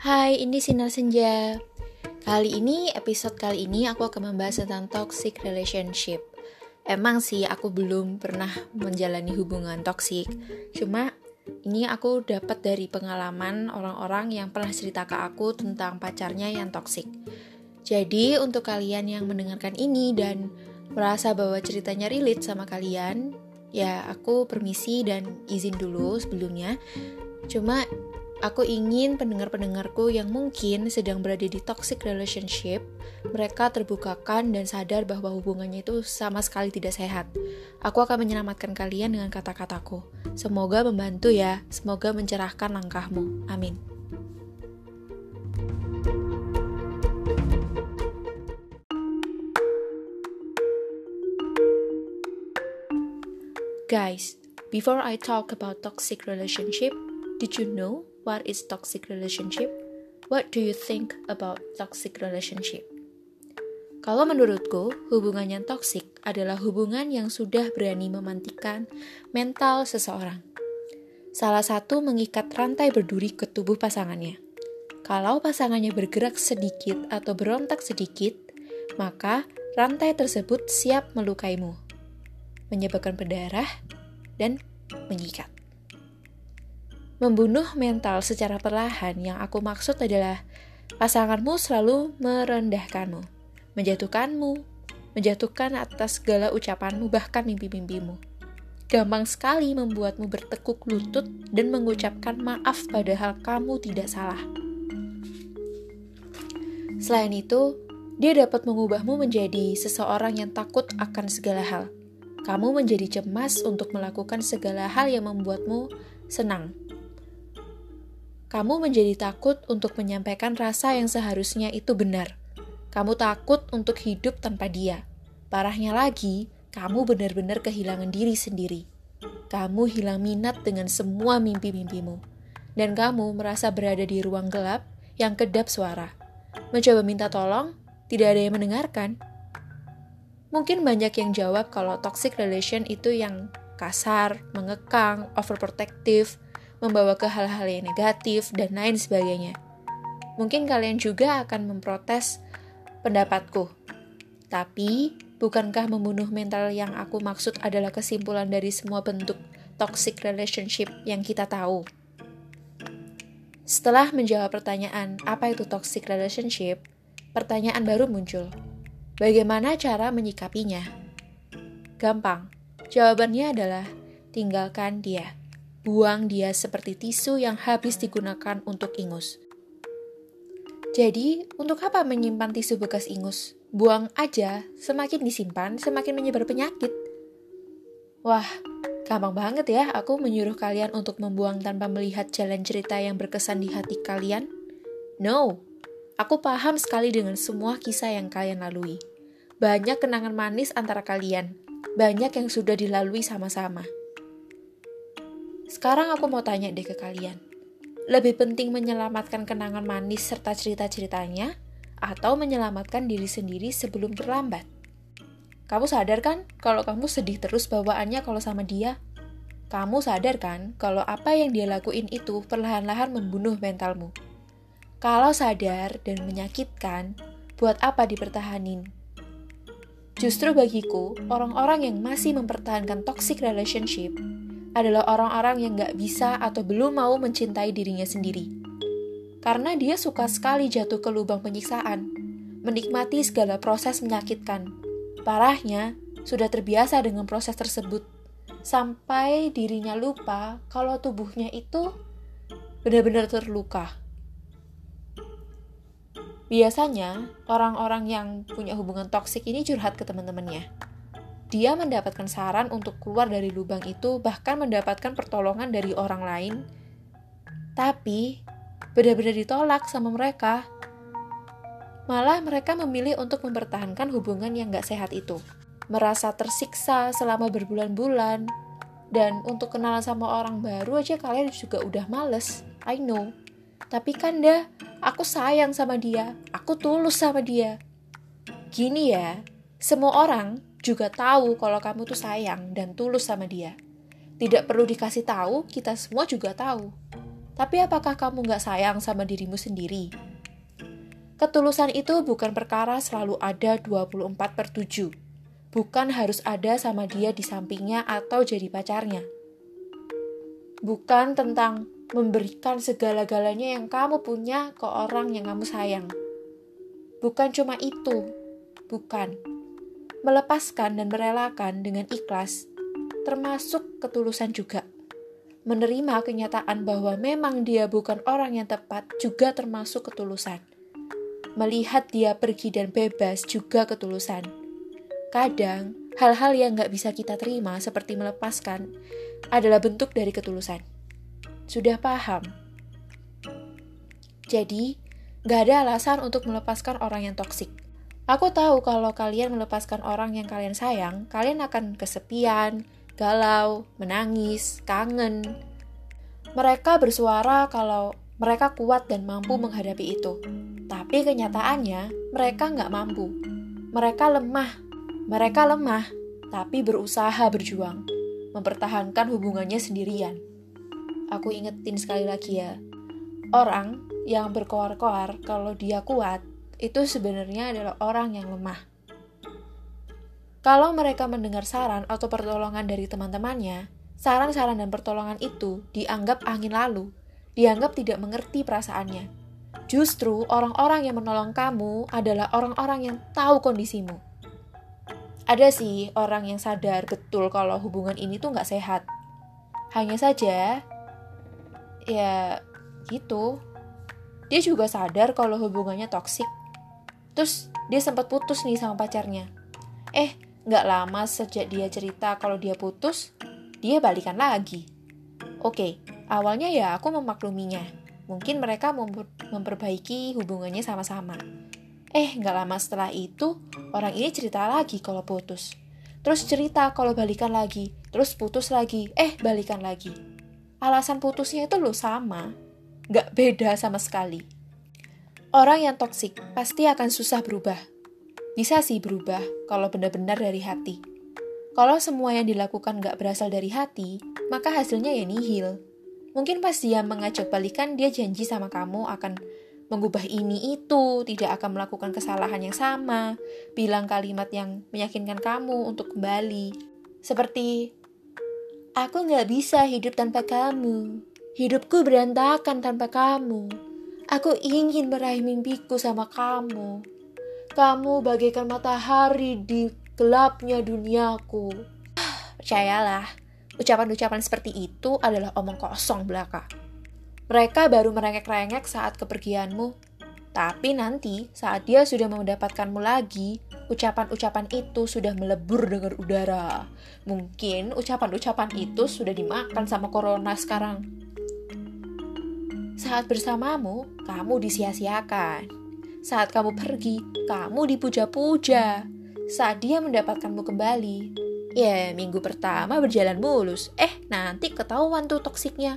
Hai, ini Sinar Senja. Episode kali ini aku akan membahas tentang toxic relationship. Emang sih aku belum pernah menjalani hubungan toksik. Cuma ini aku dapat dari pengalaman orang-orang yang pernah cerita ke aku tentang pacarnya yang toksik. Jadi untuk kalian yang mendengarkan ini dan merasa bahwa ceritanya relate sama kalian, ya aku permisi dan izin dulu sebelumnya. Cuma aku ingin pendengar-pendengarku yang mungkin sedang berada di toxic relationship, mereka terbukakan dan sadar bahwa hubungannya itu sama sekali tidak sehat. Aku akan menyelamatkan kalian dengan kata-kataku. Semoga membantu ya, semoga mencerahkan langkahmu. Amin. Guys, before I talk about toxic relationship, did you know what is toxic relationship? What do you think about toxic relationship? Kalau menurutku, hubungan yang toksik adalah hubungan yang sudah berani memantikan mental seseorang. Salah satu mengikat rantai berduri ke tubuh pasangannya. Kalau pasangannya bergerak sedikit atau berontak sedikit, maka rantai tersebut siap melukaimu, menyebabkan berdarah, dan mengikat. Membunuh mental secara perlahan yang aku maksud adalah pasanganmu selalu merendahkanmu, menjatuhkanmu, menjatuhkan atas segala ucapanmu bahkan mimpi-mimpimu. Gampang sekali membuatmu bertekuk lutut dan mengucapkan maaf padahal kamu tidak salah. Selain itu, dia dapat mengubahmu menjadi seseorang yang takut akan segala hal. Kamu menjadi cemas untuk melakukan segala hal yang membuatmu senang. Kamu menjadi takut untuk menyampaikan rasa yang seharusnya itu benar. Kamu takut untuk hidup tanpa dia. Parahnya lagi, kamu benar-benar kehilangan diri sendiri. Kamu hilang minat dengan semua mimpi-mimpimu. Dan kamu merasa berada di ruang gelap yang kedap suara. Mencoba minta tolong, tidak ada yang mendengarkan. Mungkin banyak yang jawab kalau toxic relation itu yang kasar, mengekang, overprotective, membawa ke hal-hal yang negatif, dan lain sebagainya. Mungkin kalian juga akan memprotes pendapatku. Tapi, bukankah membunuh mental yang aku maksud adalah kesimpulan dari semua bentuk toxic relationship yang kita tahu? Setelah menjawab pertanyaan, apa itu toxic relationship? Pertanyaan baru muncul. Bagaimana cara menyikapinya? Gampang. Jawabannya adalah tinggalkan dia. Buang dia seperti tisu yang habis digunakan untuk ingus. Jadi, untuk apa menyimpan tisu bekas ingus? Buang aja, semakin disimpan, semakin menyebar penyakit. Wah, gampang banget ya aku menyuruh kalian untuk membuang tanpa melihat jalan cerita yang berkesan di hati kalian. No, aku paham sekali dengan semua kisah yang kalian lalui. Banyak kenangan manis antara kalian, banyak yang sudah dilalui sama-sama. Sekarang aku mau tanya deh ke kalian, lebih penting menyelamatkan kenangan manis serta cerita-ceritanya, atau menyelamatkan diri sendiri sebelum terlambat? Kamu sadar kan kalau kamu sedih terus bawaannya kalau sama dia? Kamu sadar kan kalau apa yang dia lakuin itu perlahan-lahan membunuh mentalmu? Kalau sadar dan menyakitkan, buat apa dipertahanin? Justru bagiku, orang-orang yang masih mempertahankan toxic relationship adalah orang-orang yang gak bisa atau belum mau mencintai dirinya sendiri. Karena dia suka sekali jatuh ke lubang penyiksaan, menikmati segala proses menyakitkan. Parahnya, sudah terbiasa dengan proses tersebut, sampai dirinya lupa kalau tubuhnya itu benar-benar terluka. Biasanya, orang-orang yang punya hubungan toksik ini curhat ke teman-temannya. Dia mendapatkan saran untuk keluar dari lubang itu, bahkan mendapatkan pertolongan dari orang lain. Tapi, benar-benar ditolak sama mereka. Malah mereka memilih untuk mempertahankan hubungan yang gak sehat itu. Merasa tersiksa selama berbulan-bulan. Dan untuk kenalan sama orang baru aja kalian juga udah males. I know. Tapi kan dah, aku sayang sama dia. Aku tulus sama dia. Gini ya, semua orang juga tahu kalau kamu tuh sayang dan tulus sama dia. Tidak perlu dikasih tahu, kita semua juga tahu. Tapi apakah kamu nggak sayang sama dirimu sendiri? Ketulusan itu bukan perkara selalu ada 24/7. Bukan harus ada sama dia di sampingnya atau jadi pacarnya. Bukan tentang memberikan segala-galanya yang kamu punya ke orang yang kamu sayang. Bukan cuma itu. Bukan. Melepaskan dan merelakan dengan ikhlas, termasuk ketulusan juga. Menerima kenyataan bahwa memang dia bukan orang yang tepat juga termasuk ketulusan. Melihat dia pergi dan bebas juga ketulusan. Kadang, hal-hal yang gak bisa kita terima seperti melepaskan adalah bentuk dari ketulusan. Sudah paham? Jadi, gak ada alasan untuk melepaskan orang yang toksik. Aku tahu kalau kalian melepaskan orang yang kalian sayang, kalian akan kesepian, galau, menangis, kangen. Mereka bersuara kalau mereka kuat dan mampu menghadapi itu. Tapi kenyataannya, mereka nggak mampu. Mereka lemah, tapi berusaha berjuang, mempertahankan hubungannya sendirian. Aku ingetin sekali lagi ya, orang yang berkoar-koar kalau dia kuat, itu sebenarnya adalah orang yang lemah. Kalau mereka mendengar saran atau pertolongan dari teman-temannya, saran-saran dan pertolongan itu dianggap angin lalu, dianggap tidak mengerti perasaannya. Justru orang-orang yang menolong kamu adalah orang-orang yang tahu kondisimu. Ada sih orang yang sadar betul kalau hubungan ini tuh gak sehat. Hanya saja, ya gitu. Dia juga sadar kalau hubungannya toksik. Terus dia sempat putus nih sama pacarnya. Nggak lama sejak dia cerita kalau dia putus, dia balikan lagi. Oke, awalnya ya aku memakluminya. Mungkin mereka memperbaiki hubungannya sama-sama. Nggak lama setelah itu, orang ini cerita lagi kalau putus. Terus cerita kalau balikan lagi. Terus putus lagi. Balikan lagi. Alasan putusnya itu loh sama. Nggak beda sama sekali. Orang yang toksik pasti akan susah berubah. Bisa sih berubah kalau benar-benar dari hati. Kalau semua yang dilakukan gak berasal dari hati, maka hasilnya ya nihil. Mungkin pas dia mengajak balikan, dia janji sama kamu akan mengubah ini itu, tidak akan melakukan kesalahan yang sama, bilang kalimat yang meyakinkan kamu untuk kembali. Seperti, aku gak bisa hidup tanpa kamu, hidupku berantakan tanpa kamu, aku ingin meraih mimpiku sama kamu. Kamu bagaikan matahari di gelapnya duniaku. Percayalah, ucapan-ucapan seperti itu adalah omong kosong belaka. Mereka baru merengek-rengek saat kepergianmu. Tapi nanti, saat dia sudah mendapatkanmu lagi, ucapan-ucapan itu sudah melebur dengan udara. Mungkin ucapan-ucapan itu sudah dimakan sama corona sekarang. Saat bersamamu, kamu disia-siakan. Saat kamu pergi, kamu dipuja-puja. Saat dia mendapatkanmu kembali, ya minggu pertama berjalan mulus. Nanti ketahuan tuh toksiknya.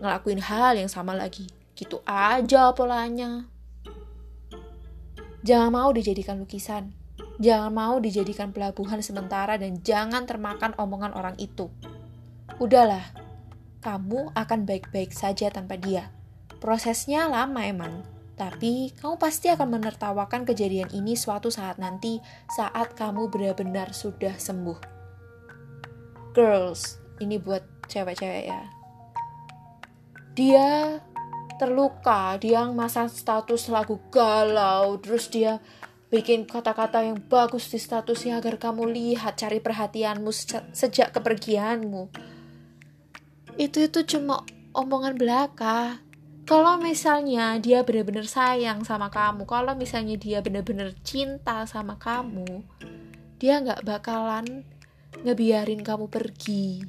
Ngelakuin hal yang sama lagi. Gitu aja polanya. Jangan mau dijadikan lukisan. Jangan mau dijadikan pelabuhan sementara dan jangan termakan omongan orang itu. Udahlah, kamu akan baik-baik saja tanpa dia. Prosesnya lama emang. Tapi, kamu pasti akan menertawakan kejadian ini suatu saat nanti saat kamu benar-benar sudah sembuh. Girls, ini buat cewek-cewek ya. Dia terluka, dia masang status lagu galau, terus dia bikin kata-kata yang bagus di statusnya agar kamu lihat, cari perhatianmu sejak kepergianmu. Itu cuma omongan belaka. Kalau misalnya dia benar-benar sayang sama kamu, kalau misalnya dia benar-benar cinta sama kamu, dia nggak bakalan ngebiarin kamu pergi.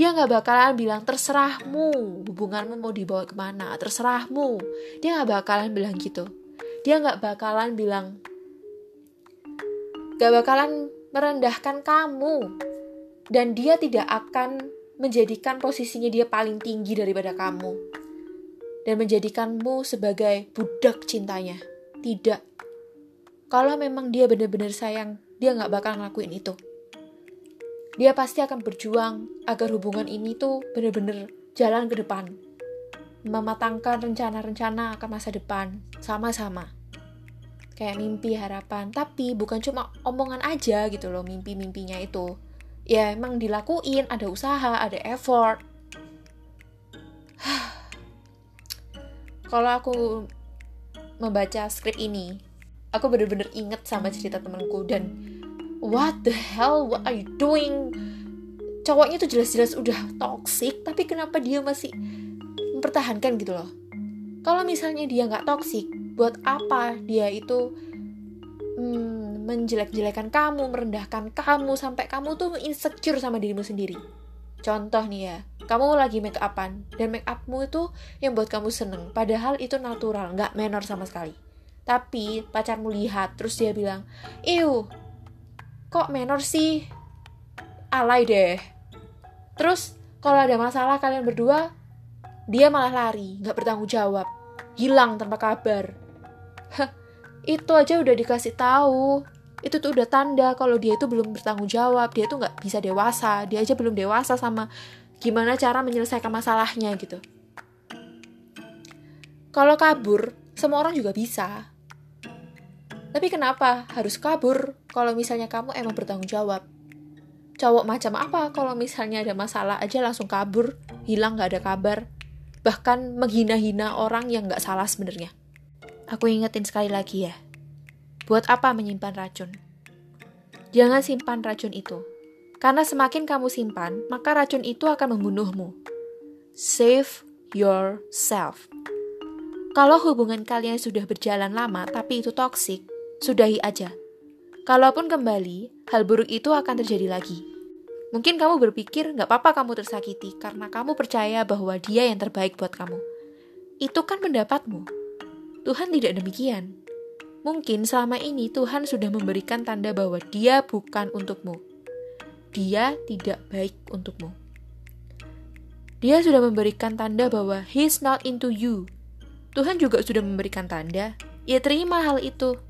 Dia nggak bakalan bilang terserahmu, hubunganmu mau dibawa kemana, terserahmu. Dia nggak bakalan bilang gitu. Dia nggak bakalan merendahkan kamu, dan dia tidak akan menjadikan posisinya dia paling tinggi daripada kamu. Dan menjadikanmu sebagai budak cintanya. Tidak. Kalau memang dia benar-benar sayang, dia gak bakal ngelakuin itu. Dia pasti akan berjuang agar hubungan ini tuh benar-benar jalan ke depan. mematangkan rencana-rencana akan masa depan sama-sama. Kayak mimpi, harapan, tapi bukan cuma omongan aja gitu loh mimpi-mimpinya itu. Ya emang dilakuin, ada usaha, ada effort. Kalau aku membaca skrip ini, aku bener-bener inget sama cerita temanku dan what the hell, what are you doing? Cowoknya tuh jelas-jelas udah toxic, tapi kenapa dia masih mempertahankan gitu loh. Kalau misalnya dia gak toxic, buat apa dia itu menjelek-jelekan kamu, merendahkan kamu, sampai kamu tuh insecure sama dirimu sendiri. Contoh nih ya, kamu lagi make upan dan make upmu itu yang buat kamu seneng, padahal itu natural, gak menor sama sekali. Tapi pacarmu lihat, terus dia bilang, "Iu, kok menor sih? Alay deh." Terus kalau ada masalah kalian berdua, dia malah lari, gak bertanggung jawab, hilang tanpa kabar. Itu aja udah dikasih tahu. Itu tuh udah tanda kalau dia itu belum bertanggung jawab, dia tuh nggak bisa dewasa, dia aja belum dewasa sama gimana cara menyelesaikan masalahnya gitu. Kalau kabur, semua orang juga bisa. Tapi kenapa harus kabur kalau misalnya kamu emang bertanggung jawab? Cowok macam apa kalau misalnya ada masalah aja langsung kabur, hilang nggak ada kabar, bahkan menghina-hina orang yang nggak salah sebenarnya. Aku ingetin sekali lagi ya, buat apa menyimpan racun? Jangan simpan racun itu, karena semakin kamu simpan, maka racun itu akan membunuhmu. Save yourself. Kalau hubungan kalian sudah berjalan lama tapi itu toksik, sudahi aja. Kalaupun kembali, hal buruk itu akan terjadi lagi. Mungkin kamu berpikir gak apa-apa kamu tersakiti karena kamu percaya bahwa dia yang terbaik buat kamu. Itu kan pendapatmu. Tuhan tidak demikian. Mungkin selama ini Tuhan sudah memberikan tanda bahwa dia bukan untukmu. Dia tidak baik untukmu. Dia sudah memberikan tanda bahwa he's not into you. Tuhan juga sudah memberikan tanda. Ya terima hal itu.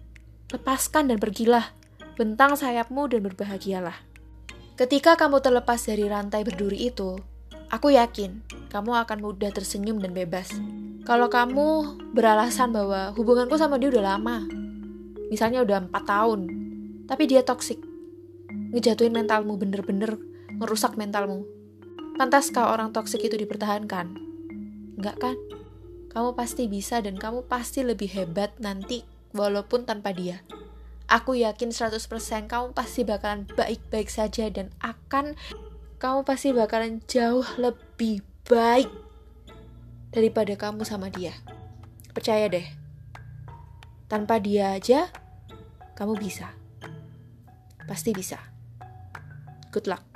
Lepaskan dan pergilah. Bentang sayapmu dan berbahagialah. Ketika kamu terlepas dari rantai berduri itu, aku yakin kamu akan mudah tersenyum dan bebas. Kalau kamu beralasan bahwa hubunganku sama dia udah lama, misalnya udah 4 tahun, tapi dia toksik, ngejatuhin mentalmu, bener-bener ngerusak mentalmu. Pantaskah orang toksik itu dipertahankan? Enggak kan? Kamu pasti bisa dan kamu pasti lebih hebat nanti walaupun tanpa dia. Aku yakin 100% kamu pasti bakalan baik-baik saja dan kamu pasti bakalan jauh lebih baik daripada kamu sama dia. Percaya deh, tanpa dia aja, kamu bisa. Pasti bisa. Good luck.